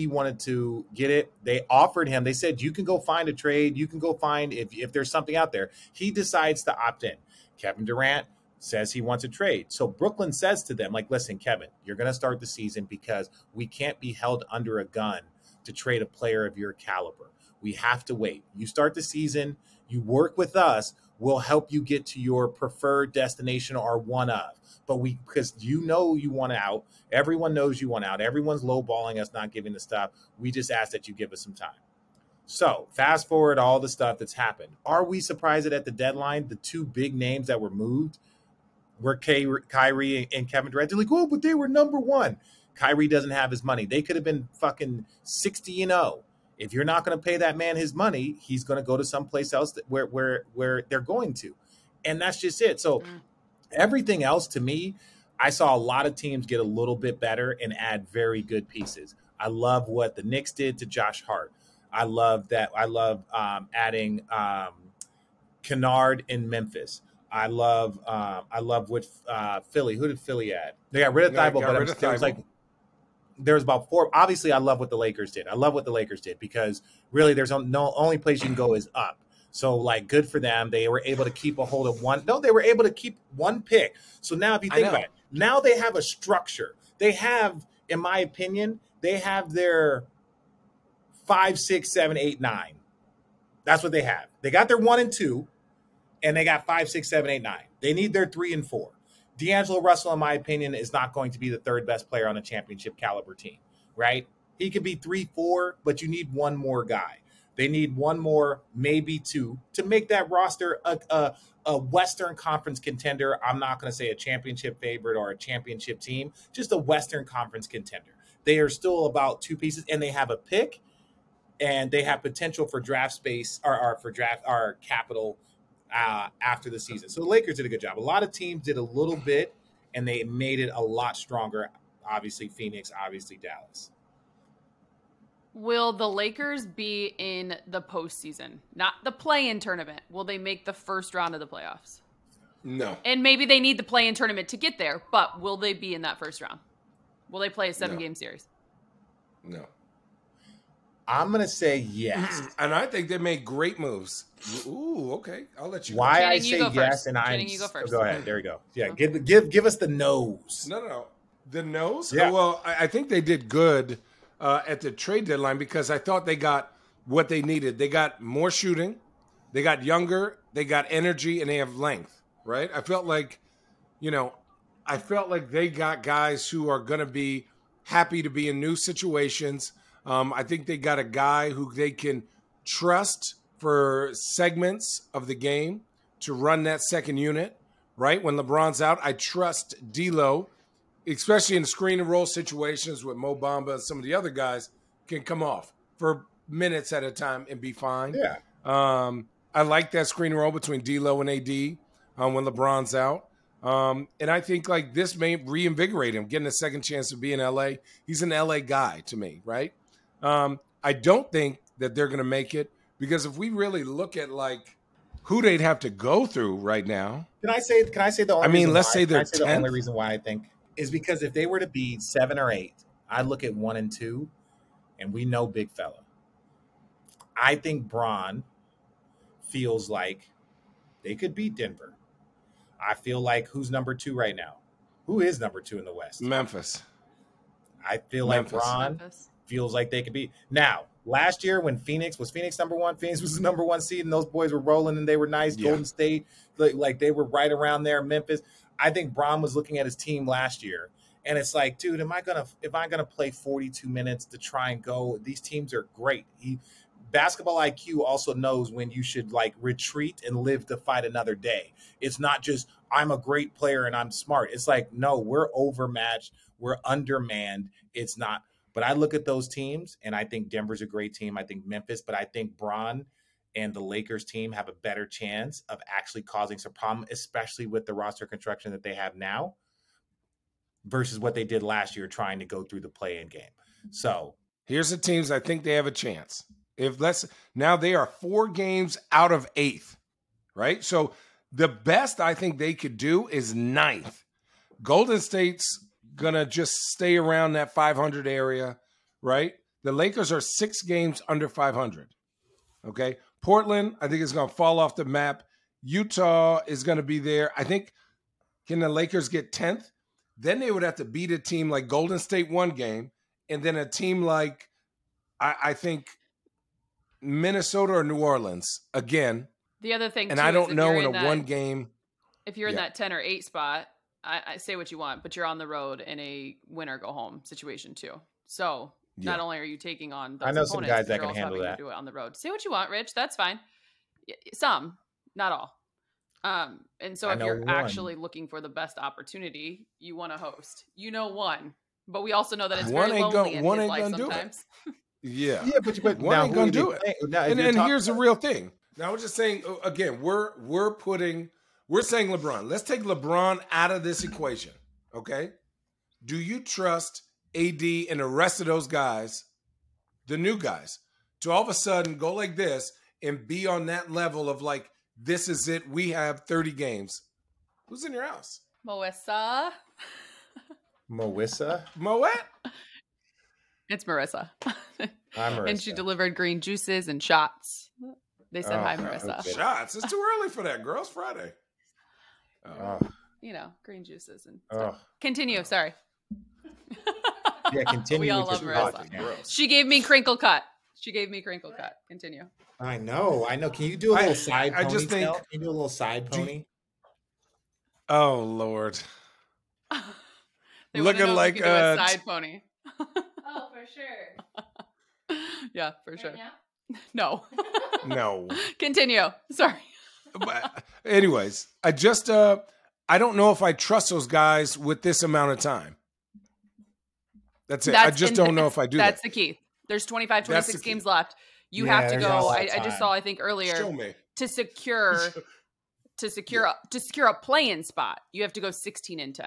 wanted to get it, they offered him. They said, you can go find a trade. You can go find if there's something out there. He decides to opt in. Kevin Durant says he wants a trade. So Brooklyn says to them, like, listen, Kevin, you're going to start the season because we can't be held under a gun to trade a player of your caliber. We have to wait. You start the season. You work with us. We'll help you get to your preferred destination or one of. But because you know you want out, everyone knows you want out. Everyone's lowballing us, not giving the stuff. We just ask that you give us some time. So fast forward all the stuff that's happened. Are we surprised that at the deadline, the two big names that were moved were Kyrie and Kevin Durant? They're like, oh, but they were number one. Kyrie doesn't have his money. They could have been fucking 60-0. If you're not going to pay that man his money, he's going to go to someplace else where they're going to. And that's just it. So everything else to me, I saw a lot of teams get a little bit better and add very good pieces. I love what the Knicks did to Josh Hart. I love that. I love adding Kennard in Memphis. I love what Philly. Who did Philly add? They got rid of Thibault, but it was like there was about four. Obviously, I love what the Lakers did. I love what the Lakers did because really, there's no only place you can go is up. So, like, good for them. They were able to keep a hold of one. No, they were able to keep one pick. So now if you think about it, now they have a structure. They have, in my opinion, they have their 5, 6, 7, 8, 9. That's what they have. They got their 1 and 2, and they got 5, 6, 7, 8, 9. They need their 3 and 4. D'Angelo Russell, in my opinion, is not going to be the third best player on a championship caliber team, right? He could be 3, 4, but you need one more guy. They need one more, maybe two, to make that roster a Western Conference contender. I'm not going to say a championship favorite or a championship team, just a Western Conference contender. They are still about two pieces, and they have a pick, and they have potential for draft space or capital after the season. So the Lakers did a good job. A lot of teams did a little bit, and they made it a lot stronger. Obviously Phoenix, obviously Dallas. Will the Lakers be in the postseason, not the play-in tournament? Will they make the first round of the playoffs? No. And maybe they need the play-in tournament to get there, but will they be in that first round? Will they play a 7-game series? No. I'm going to say yes. And I think they made great moves. Ooh, okay. I'll let you go. Why Channing, I say yes first. And I go first. Go ahead. There you go. Yeah, okay. Give us the no's. No. The no's? Yeah. Well, I think they did good at the trade deadline because I thought they got what they needed. They got more shooting, they got younger, they got energy, and they have length, right? I felt like, they got guys who are going to be happy to be in new situations. I think they got a guy who they can trust for segments of the game to run that second unit, right? When LeBron's out, I trust D'Lo, especially in screen and roll situations with Mo Bamba and some of the other guys, can come off for minutes at a time and be fine. Yeah. I like that screen and roll between D'Lo and AD when LeBron's out. And I think like this may reinvigorate him, getting a second chance to be in LA. He's an LA guy to me, right? I don't think that they're going to make it because if we really look at like who they'd have to go through right now. Can I say the only reason why I think is because if they were to be 7 or 8, I look at 1 and 2, and we know big fella. I think Bron feels like they could beat Denver. I feel like who's number 2 right now? Who is number 2 in the West? Memphis. I feel Memphis. Like Bron Memphis. Feels like they could beat. Now, last year when Phoenix number 1? Phoenix was the number 1 seed, and those boys were rolling, and they were nice. Yeah. Golden State, like they were right around there. Memphis. I think Bron was looking at his team last year, and it's like, dude, am I gonna play 42 minutes to try and go? These teams are great. Basketball IQ also knows when you should like retreat and live to fight another day. It's not just I'm a great player and I'm smart. It's like, no, we're overmatched, we're undermanned. It's not. But I look at those teams, and I think Denver's a great team. I think Memphis, but I think Bron and the Lakers team have a better chance of actually causing some problem, especially with the roster construction that they have now versus what they did last year trying to go through the play-in game. So here's the teams I think they have a chance. Now they are 4 games out of 8th, right? So the best I think they could do is 9th. Golden State's going to just stay around that 500 area, right? The Lakers are 6 games under 500. Okay. Portland, I think, is going to fall off the map. Utah is going to be there. I think, can the Lakers get 10th? Then they would have to beat a team like Golden State one game, and then a team like, I think, Minnesota or New Orleans again. The other thing, and too, I don't know in a one game. If you're in that 10 or 8 spot, I say what you want, but you're on the road in a win or go home situation too. So not only are you taking on those opponents, some guys that can handle that. Do it on the road. Say what you want, Rich. That's fine. Some, not all. And so if you're actually looking for the best opportunity, you want to host. You know one, but we also know that it's very lonely in his life sometimes. Yeah, but one ain't gonna do it. And here's the real thing. Now I was just saying again, we're saying LeBron. Let's take LeBron out of this equation, okay? Do you trust AD and the rest of those guys, the new guys, to all of a sudden go like this and be on that level of like, this is it, we have 30 games? Who's in your house? Moessa? Moet? It's Marissa. Hi, Marissa. And she delivered green juices and shots. They said, hi, Marissa. Okay. Shots? It's too early for that, girl. It's Friday. You know, green juices and stuff. Continue. Sorry. Yeah, continue. We all love Marissa. She gave me crinkle cut. Continue. I know. Can you do a little side pony? Can you do a little side pony? Oh, Lord. Looking like a side pony. Oh, for sure. Yeah, for right sure. Now? No. No. Continue. Sorry. But anyways, I just I don't know if I trust those guys with this amount of time. That's it. I just don't know if I do that. That's the key. There's 25, 26 games left. You have to go. I just saw, I think earlier, to secure a play-in spot, you have to go 16-10.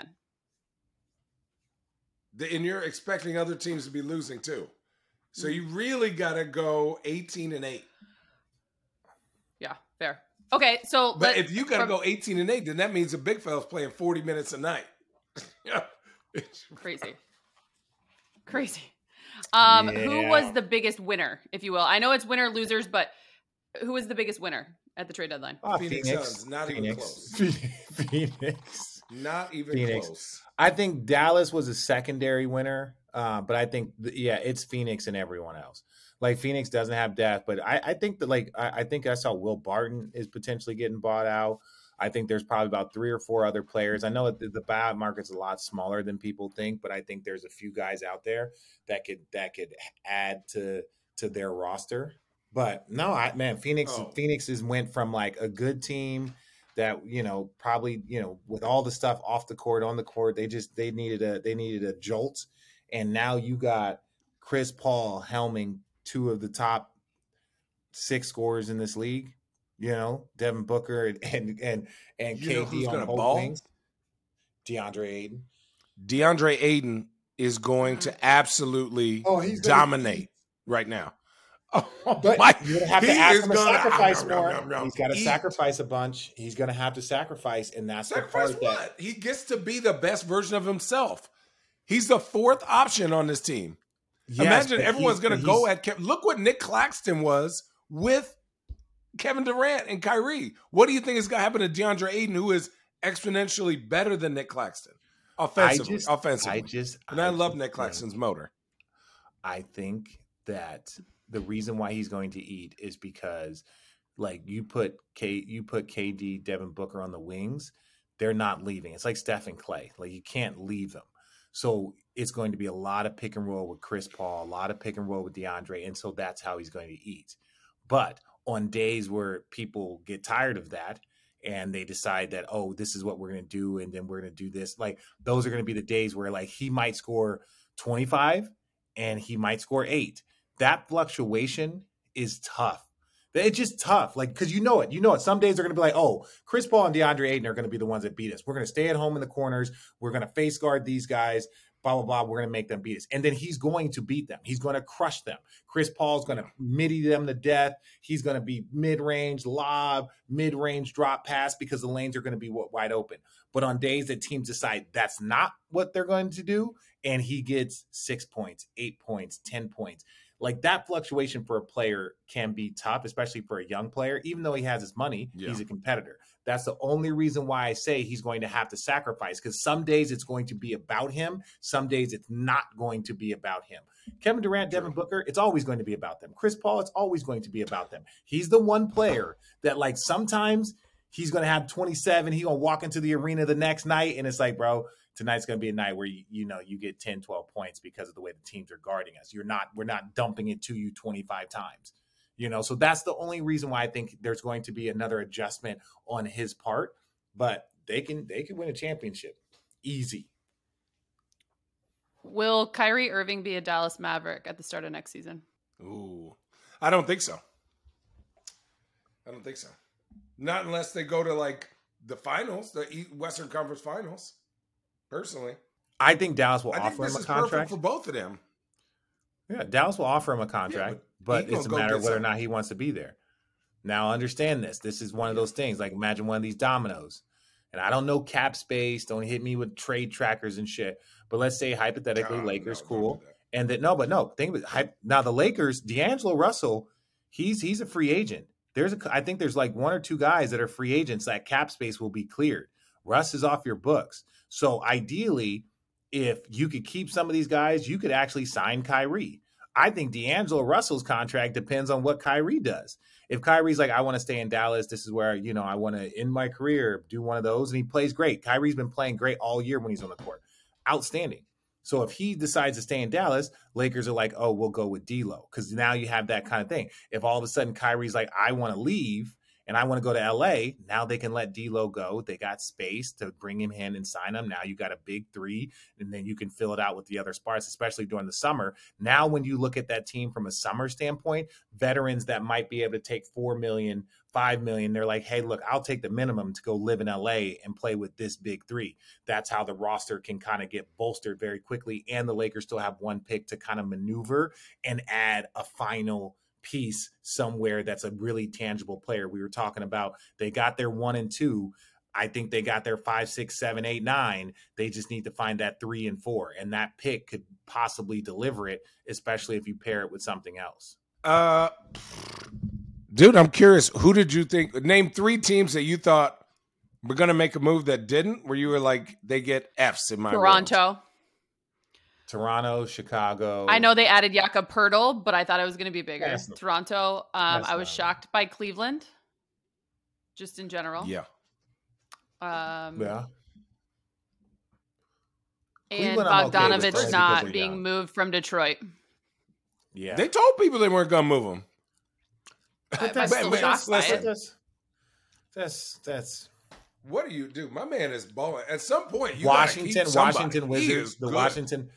And you're expecting other teams to be losing too. So you really got to go 18-8. Yeah, fair. Okay, so. But if you got to go 18-8, then that means the big fella's playing 40 minutes a night. Crazy. Who was the biggest winner, if you will? I know it's winner, losers, but who was the biggest winner at the trade deadline? Phoenix. Not even close. I think Dallas was a secondary winner, but I think it's Phoenix and everyone else. Like Phoenix doesn't have depth, but I think that I saw Will Barton is potentially getting bought out. I think there's probably about 3 or 4 other players. I know that the buyout market's a lot smaller than people think, but I think there's a few guys out there that could add to their roster. But no, Phoenix went from like a good team that, you know, probably, you know, with all the stuff off the court, on the court, they needed a jolt. And now you got Chris Paul helming 2 of the top 6 scorers in this league, you know, Devin Booker and KD on both wings. DeAndre Ayton is going to absolutely dominate right now. But you're gonna have to ask him to sacrifice more. He's got to sacrifice a bunch. He's gonna have to sacrifice, and that's the part that he gets to be the best version of himself. He's the fourth option on this team. Yes, imagine everyone's going to go at Kevin. Look what Nick Claxton was with Kevin Durant and Kyrie. What do you think is going to happen to DeAndre Ayton, who is exponentially better than Nick Claxton offensively? I love Nick Claxton's motor. I think that the reason why he's going to eat is because, like, you put KD, Devin Booker on the wings, they're not leaving. It's like Steph and Clay. Like, you can't leave them. So it's going to be a lot of pick and roll with Chris Paul, a lot of pick and roll with DeAndre, and so that's how he's going to eat. But on days where people get tired of that and they decide that, oh, this is what we're going to do, and then we're going to do this, like, those are going to be the days where, like, he might score 25 and he might score 8. That fluctuation is tough. It's just tough, like, because you know it. Some days they're going to be like, oh, Chris Paul and DeAndre Ayton are going to be the ones that beat us. We're going to stay at home in the corners. We're going to face guard these guys, blah, blah, blah. We're going to make them beat us. And then he's going to beat them. He's going to crush them. Chris Paul's going to midi them to death. He's going to be mid-range lob, mid-range drop pass, because the lanes are going to be wide open. But on days that teams decide that's not what they're going to do, and he gets 6 points, 8 points, 10 points. Like, that fluctuation for a player can be tough, especially for a young player. Even though he has his money, He's a competitor. That's the only reason why I say he's going to have to sacrifice, because some days it's going to be about him. Some days it's not going to be about him. Kevin Durant, Devin Booker, it's always going to be about them. Chris Paul, it's always going to be about them. He's the one player that, like, sometimes he's going to have 27. He's going to walk into the arena the next night, and it's like, bro, tonight's going to be a night where you get 10, 12 points because of the way the teams are guarding us. We're not dumping it to you 25 times. So that's the only reason why I think there's going to be another adjustment on his part, but they can win a championship easy. Will Kyrie Irving be a Dallas Maverick at the start of next season? Ooh. I don't think so. Not unless they go to, like, the finals, the Western Conference Finals. Personally, I think Dallas will offer him a contract for both of them. Yeah, Dallas will offer him a contract, but it's a matter of whether or not he wants to be there. Now, understand this. This is one of those things. Like, imagine one of these dominoes. And I don't know cap space. Don't hit me with trade trackers and shit. But let's say hypothetically, Lakers, cool. And that think of it. Now the Lakers, D'Angelo Russell, he's a free agent. I think there's like one or two guys that are free agents that cap space will be cleared. Russ is off your books. So ideally, if you could keep some of these guys, you could actually sign Kyrie. I think D'Angelo Russell's contract depends on what Kyrie does. If Kyrie's like, I want to stay in Dallas, this is where, I want to end my career, do one of those, and he plays great. Kyrie's been playing great all year when he's on the court. Outstanding. So if he decides to stay in Dallas, Lakers are like, oh, we'll go with D'Lo, because now you have that kind of thing. If all of a sudden Kyrie's like, I want to leave, and I want to go to LA, now they can let D'Lo go. They got space to bring him in and sign him. Now you got a big three, and then you can fill it out with the other spots, especially during the summer. Now, when you look at that team from a summer standpoint, veterans that might be able to take $4 million, $5 million, they're like, hey, look, I'll take the minimum to go live in LA and play with this big three. That's how the roster can kind of get bolstered very quickly. And the Lakers still have one pick to kind of maneuver and add a final piece somewhere that's a really tangible player. We were talking about they got their 1 and 2. I think they got their 5, 6, 7, 8, 9. They just need to find that 3 and 4, and that pick could possibly deliver it, especially if you pair it with something else. Dude, I'm curious, who did you think? Name 3 teams that you thought were going to make a move that didn't, where you were like, they get F's in my Toronto. Toronto, Chicago. I know they added Jakob Poeltl, but I thought it was going to be bigger. Toronto. I was shocked by Cleveland, just in general. Yeah. And Bogdanovich not being moved from Detroit. Yeah. They told people they weren't going to move him. That's what do you do? My man is balling. At some point, you Washington Wizards, the good. Washington.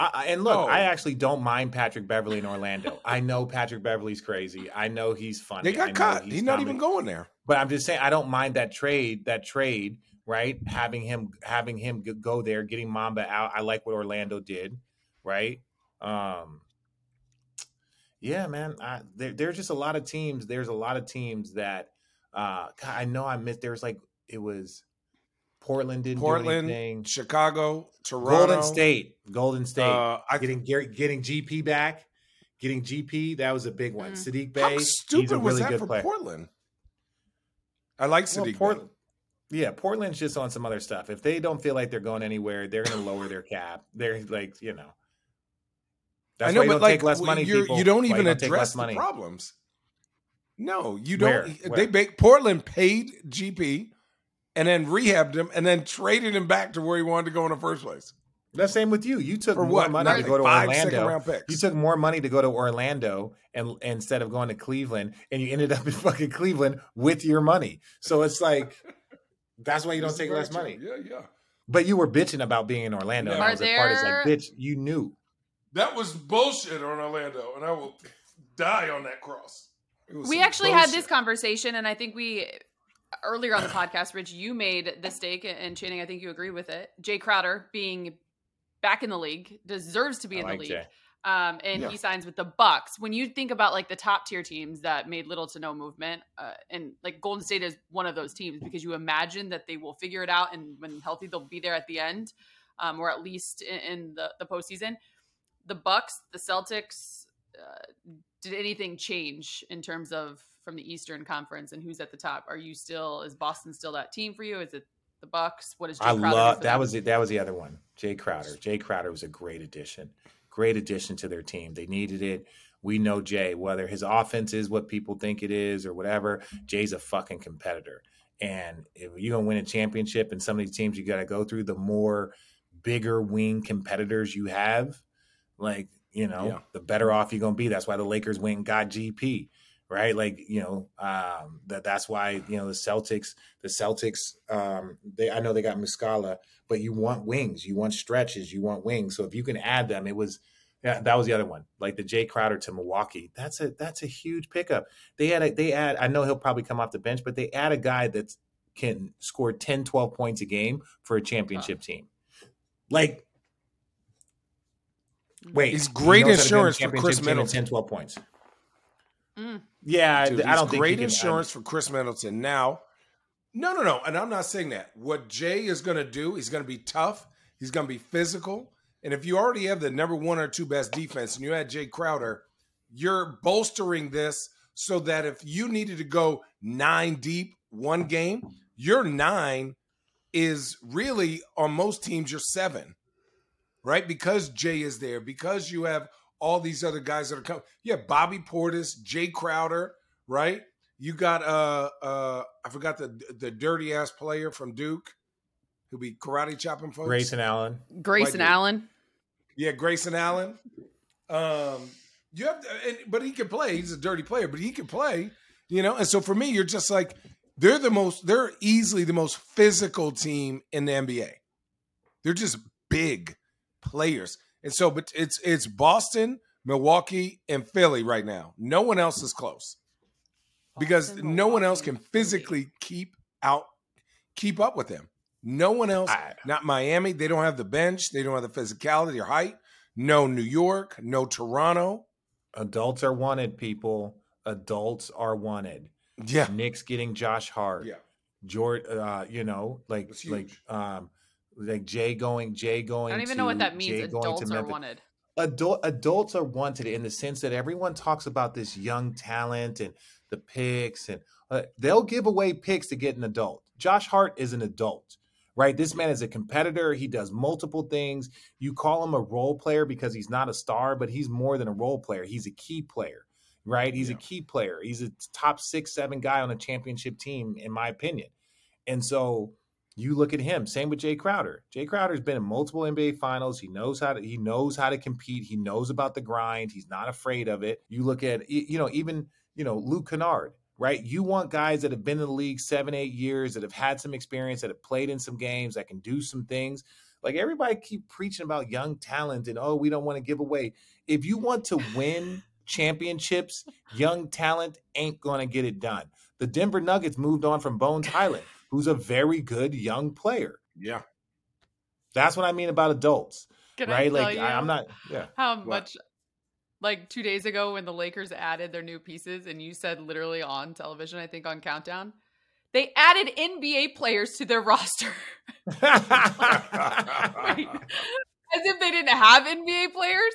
I actually don't mind Patrick Beverley in Orlando. I know Patrick Beverley's crazy. I know he's funny. They got caught. He's not even going there. But I'm just saying, I don't mind that trade, right? Having him go there, getting Mamba out. I like what Orlando did, right? Yeah, man. There's just a lot of teams. There's a lot of teams that I know I missed. There's like, it was Portland didn't do anything. Chicago, Toronto. Golden State. Getting GP back. Getting GP, that was a big one. Mm-hmm. Sadiq Bey, how stupid he's a really was that good for player. Portland? I like Sadiq Bey. Yeah, Portland's just on some other stuff. If they don't feel like they're going anywhere, they're going to lower their cap. They're like, you know. That's I know, why you but don't like, take less money, people. You don't even address the problems. No, you don't. Portland paid GP and then rehabbed him and then traded him back to where he wanted to go in the first place. That's same with you. You took more money to go to Orlando. You took more money to go to Orlando and instead of going to Cleveland, and you ended up in fucking Cleveland with your money. So it's like that's why you don't take less money. Yeah, yeah. But you were bitching about being in Orlando. Yeah. And part is like, bitch, you knew. That was bullshit on Orlando, and I will die on that cross. We actually had this conversation, and I think we earlier on the podcast, Rich, you made the stake, and Channing, I think you agree with it. Jay Crowder being back in the league, deserves to be in the league. He signs with the Bucks. When you think about like the top tier teams that made little to no movement and like Golden State is one of those teams because you imagine that they will figure it out. And when healthy, they'll be there at the end or at least in the postseason. The Bucks, the Celtics, did anything change in terms of from the Eastern Conference and who's at the top? Is Boston still that team for you? Is it the Bucks? What is Jay Crowder? That was the other one. Jay Crowder. Jay Crowder was a great addition. Great addition to their team. They needed it. We know Jay, whether his offense is what people think it is or whatever, Jay's a fucking competitor. And if you're going to win a championship and some of these teams you got to go through, the more bigger wing competitors you have, like, you know, the better off you're going to be. That's why the Lakers went and got GP. Right. Like, you know, that's why, you know, the Celtics, I know they got Muscala, but you want wings, you want stretches, you want wings. So if you can add them, that was the other one, like the Jay Crowder to Milwaukee. That's a huge pickup. I know he'll probably come off the bench, but they add a guy that can score 10, 12 points a game for a championship team. Like, wait, it's great insurance for Chris Middleton. 10, 12 points. Mm. Yeah, dude, I don't think great insurance for Chris Middleton. Now, no, and I'm not saying that. What Jay is going to do, he's going to be tough. He's going to be physical. And if you already have the number one or two best defense and you had Jay Crowder, you're bolstering this so that if you needed to go 9 deep one game, your 9 is really, on most teams, your 7, right? Because Jay is there, because you have all these other guys that are coming. Yeah, Bobby Portis, Jay Crowder, right? You got I forgot the dirty ass player from Duke who be karate chopping folks. Grayson Allen. Yeah, Grayson Allen. You have to, but he can play. He's a dirty player, but he can play, you know? And so for me, you're just like they're easily the most physical team in the NBA. They're just big players. And so, but it's Boston, Milwaukee, and Philly right now. No one else is close because no one else can physically keep up with them. No one else, not Miami. They don't have the bench. They don't have the physicality or height. No New York, no Toronto. Adults are wanted, people. Adults are wanted. Yeah. Nick's getting Josh Hart. Yeah. Jordan, you know, like Jay going. I don't even know what that means. Adults are wanted. Adults are wanted in the sense that everyone talks about this young talent and the picks, and they'll give away picks to get an adult. Josh Hart is an adult, right? This man is a competitor. He does multiple things. You call him a role player because he's not a star, but he's more than a role player. He's a key player, right? He's a key player. He's a top 6-7 guy on a championship team, in my opinion. And so you look at him. Same with Jay Crowder. Jay Crowder's been in multiple NBA finals. He knows how to compete. He knows about the grind. He's not afraid of it. You look at, you know, even, you know, Luke Kennard, right? You want guys that have been in the league 7-8 years, that have had some experience, that have played in some games, that can do some things. Like, everybody keep preaching about young talent and, oh, we don't want to give away. If you want to win championships, young talent ain't going to get it done. The Denver Nuggets moved on from Bones Highland, who's a very good young player. Yeah. That's what I mean about adults. Can right? I tell like you I'm not yeah. How what? Much like 2 days ago when the Lakers added their new pieces and you said literally on television, I think on Countdown, They added NBA players to their roster. Wait, as if they didn't have NBA players.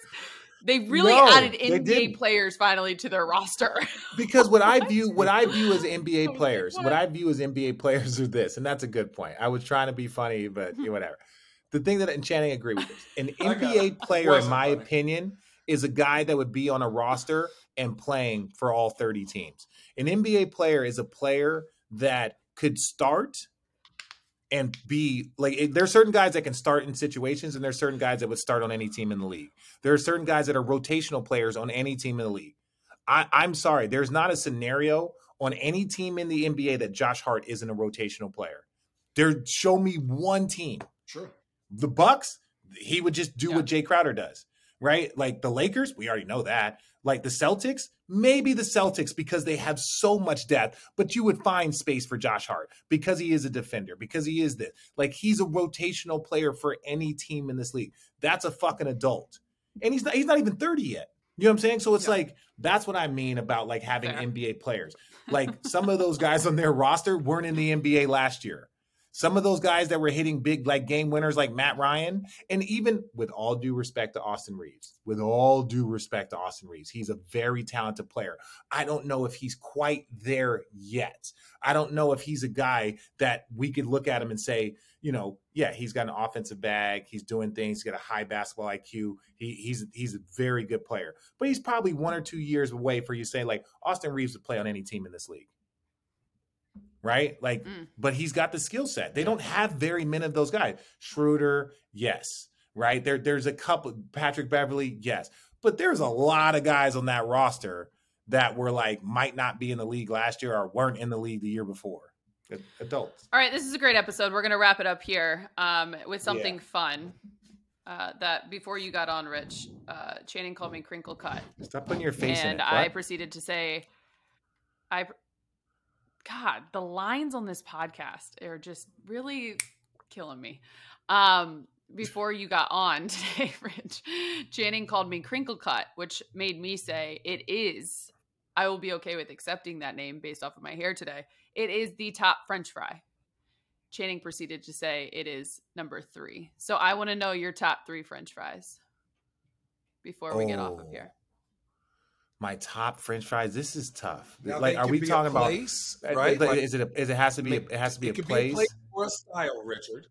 They really added NBA players finally to their roster. Because what I view as NBA players, what I view as NBA players are this, and that's a good point. I was trying to be funny, but whatever. The thing that, and Channing agreed with this, an NBA player, in my opinion, is a guy that would be on a roster and playing for all 30 teams. An NBA player is a player that could start and be like, there are certain guys that can start in situations, and there are certain guys that would start on any team in the league. There are certain guys that are rotational players on any team in the league. I'm sorry, there's not a scenario on any team in the NBA that Josh Hart isn't a rotational player. There, show me one team. Sure. The Bucks, he would just do what Jay Crowder does, right? Like the Lakers, we already know that. Like the Celtics, maybe the Celtics because they have so much depth, but you would find space for Josh Hart because he is a defender, because he is this. Like he's a rotational player for any team in this league. That's a fucking adult. And he's not even 30 yet. You know what I'm saying? So it's like, that's what I mean about like having NBA players. Like some of those guys on their roster weren't in the NBA last year. Some of those guys that were hitting big like game winners like Matt Ryan, and even with all due respect to Austin Reeves, he's a very talented player. I don't know if he's quite there yet. I don't know if he's a guy that we could look at him and say, he's got an offensive bag. He's doing things. He's got a high basketball IQ. He's a very good player, but he's probably 1 or 2 years away for you to say like Austin Reeves would play on any team in this league. Right? Like, but he's got the skill set. They don't have very many of those guys. Schroeder, yes. Right? There's a couple. Patrick Beverly, yes. But there's a lot of guys on that roster that were like, might not be in the league last year or weren't in the league the year before. Adults. All right. This is a great episode. We're going to wrap it up here with something fun. That before you got on, Rich, Channing called me Crinkle Cut. Stop putting your face in it. And I proceeded to say, God, the lines on this podcast are just really killing me. Before you got on today, Rich, Channing called me Crinkle Cut, which made me say I will be okay with accepting that name based off of my hair today. It is the top French fry. Channing proceeded to say it is number 3. So I want to know your top 3 French fries before we get off of here. My top French fries. This is tough. Now like, are we talking about place, right? Like, it has to be a place or a style, Richard.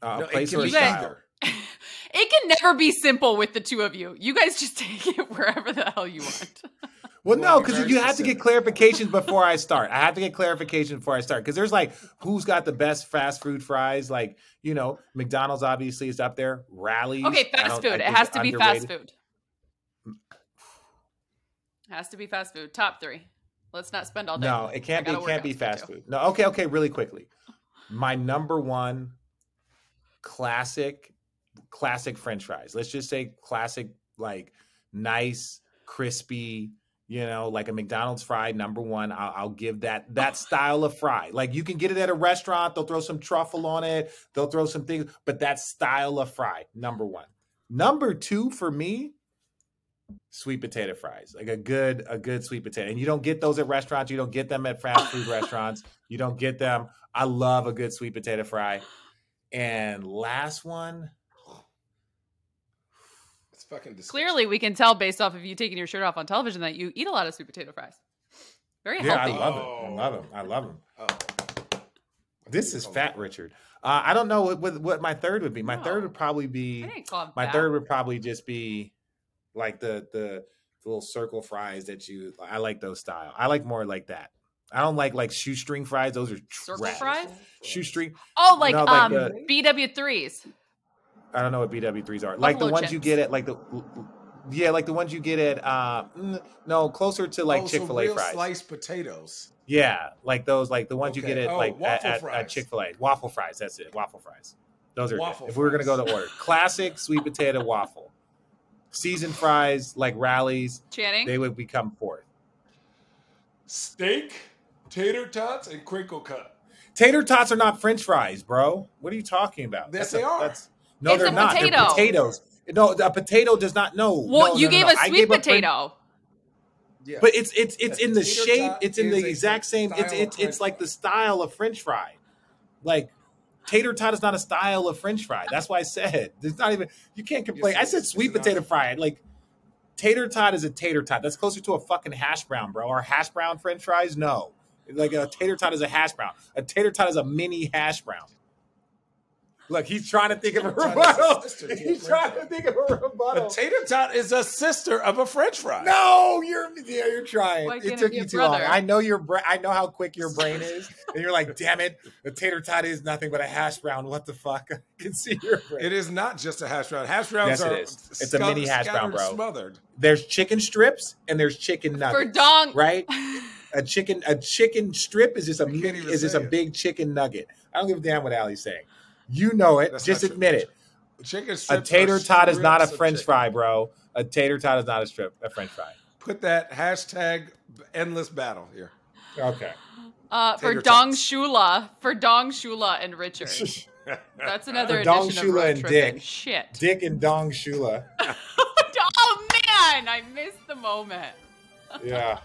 A place or a style. It can never be simple with the two of you. You guys just take it wherever the hell you want. Well, no, because you have to get clarifications before I start. I have to get clarification before I start because there's like who's got the best fast food fries? Like, McDonald's obviously is up there. Rally's. Okay, fast food. It has to be underrated. Fast food. Has to be fast food. Top 3. Let's not spend all day. No, it can't be. It can't be fast food. No. Okay. Really quickly, my number 1 classic French fries. Let's just say classic, like nice, crispy. Like a McDonald's fry. Number 1. I'll give that style of fry. Like you can get it at a restaurant. They'll throw some truffle on it. They'll throw some things. But that style of fry. Number 1. Number 2 for me. Sweet potato fries, like a good sweet potato, and you don't get those at restaurants. You don't get them at fast food restaurants. You don't get them. I love a good sweet potato fry. And last one, it's fucking disgusting. Clearly, we can tell based off of you taking your shirt off on television that you eat a lot of sweet potato fries. Very healthy. Yeah, I love them. Oh. This is fat, Richard. I don't know what my third would be. My third would probably be. I didn't call him fat. My third would probably just be. Like the little circle fries that I like those style. I like more like that. I don't like shoestring fries. Those are circle trash. Fries? Shoestring. Oh, like, BW3s. I don't know what BW3s are. Like the ones chips. You get at like the ones you get at closer to like Chick-fil-A real fries. Sliced potatoes. Yeah, like those, like the ones you get at like at Chick-fil-A. Waffle fries, that's it. Waffle fries. Those are waffle good. If we were gonna go to order. Classic sweet potato waffle. Seasoned fries, like Rallies, Channing, they would become 4th. Steak, tater tots, and crinkle cut. Tater tots are not French fries, bro. What are you talking about? Yes, they are. No, they're not. Potato. They're potatoes. No, a potato does not. No. Well, you gave a sweet potato. Yeah. But it's in the shape. It's in the exact same. It's like the style of French fry. Like tater tot is not a style of French fry. That's why I said there's not even. You can't complain. I said sweet potato fry. Like tater tot is a tater tot. That's closer to a fucking hash brown, bro. Or hash brown French fries? No. Like a tater tot is a hash brown. A tater tot is a mini hash brown. Look, he's trying to think of a rebuttal. He's trying to think of a rebuttal. A tater tot is a sister of a French fry. No, you're trying. It took you too long. I know how quick your brain is, and you're like, damn it, a tater tot is nothing but a hash brown. What the fuck? I can see your brain. It is not just a hash brown. Hash browns are. Yes, it is. It's a mini hash brown, bro. Smothered. There's chicken strips and there's chicken nuggets. For dong, right? A chicken strip is just a big chicken nugget. I don't give a damn what Allie's saying. You know it. That's just admit it. Chicken strips. A tater tot is not a French fry, bro. A tater tot is not a French fry. Put that hashtag endless battle here. Okay. For Dong Shula and Richard. That's another Dong edition Shula of and Dick. Shit. Dick and Dong Shula. Oh man, I missed the moment. Yeah.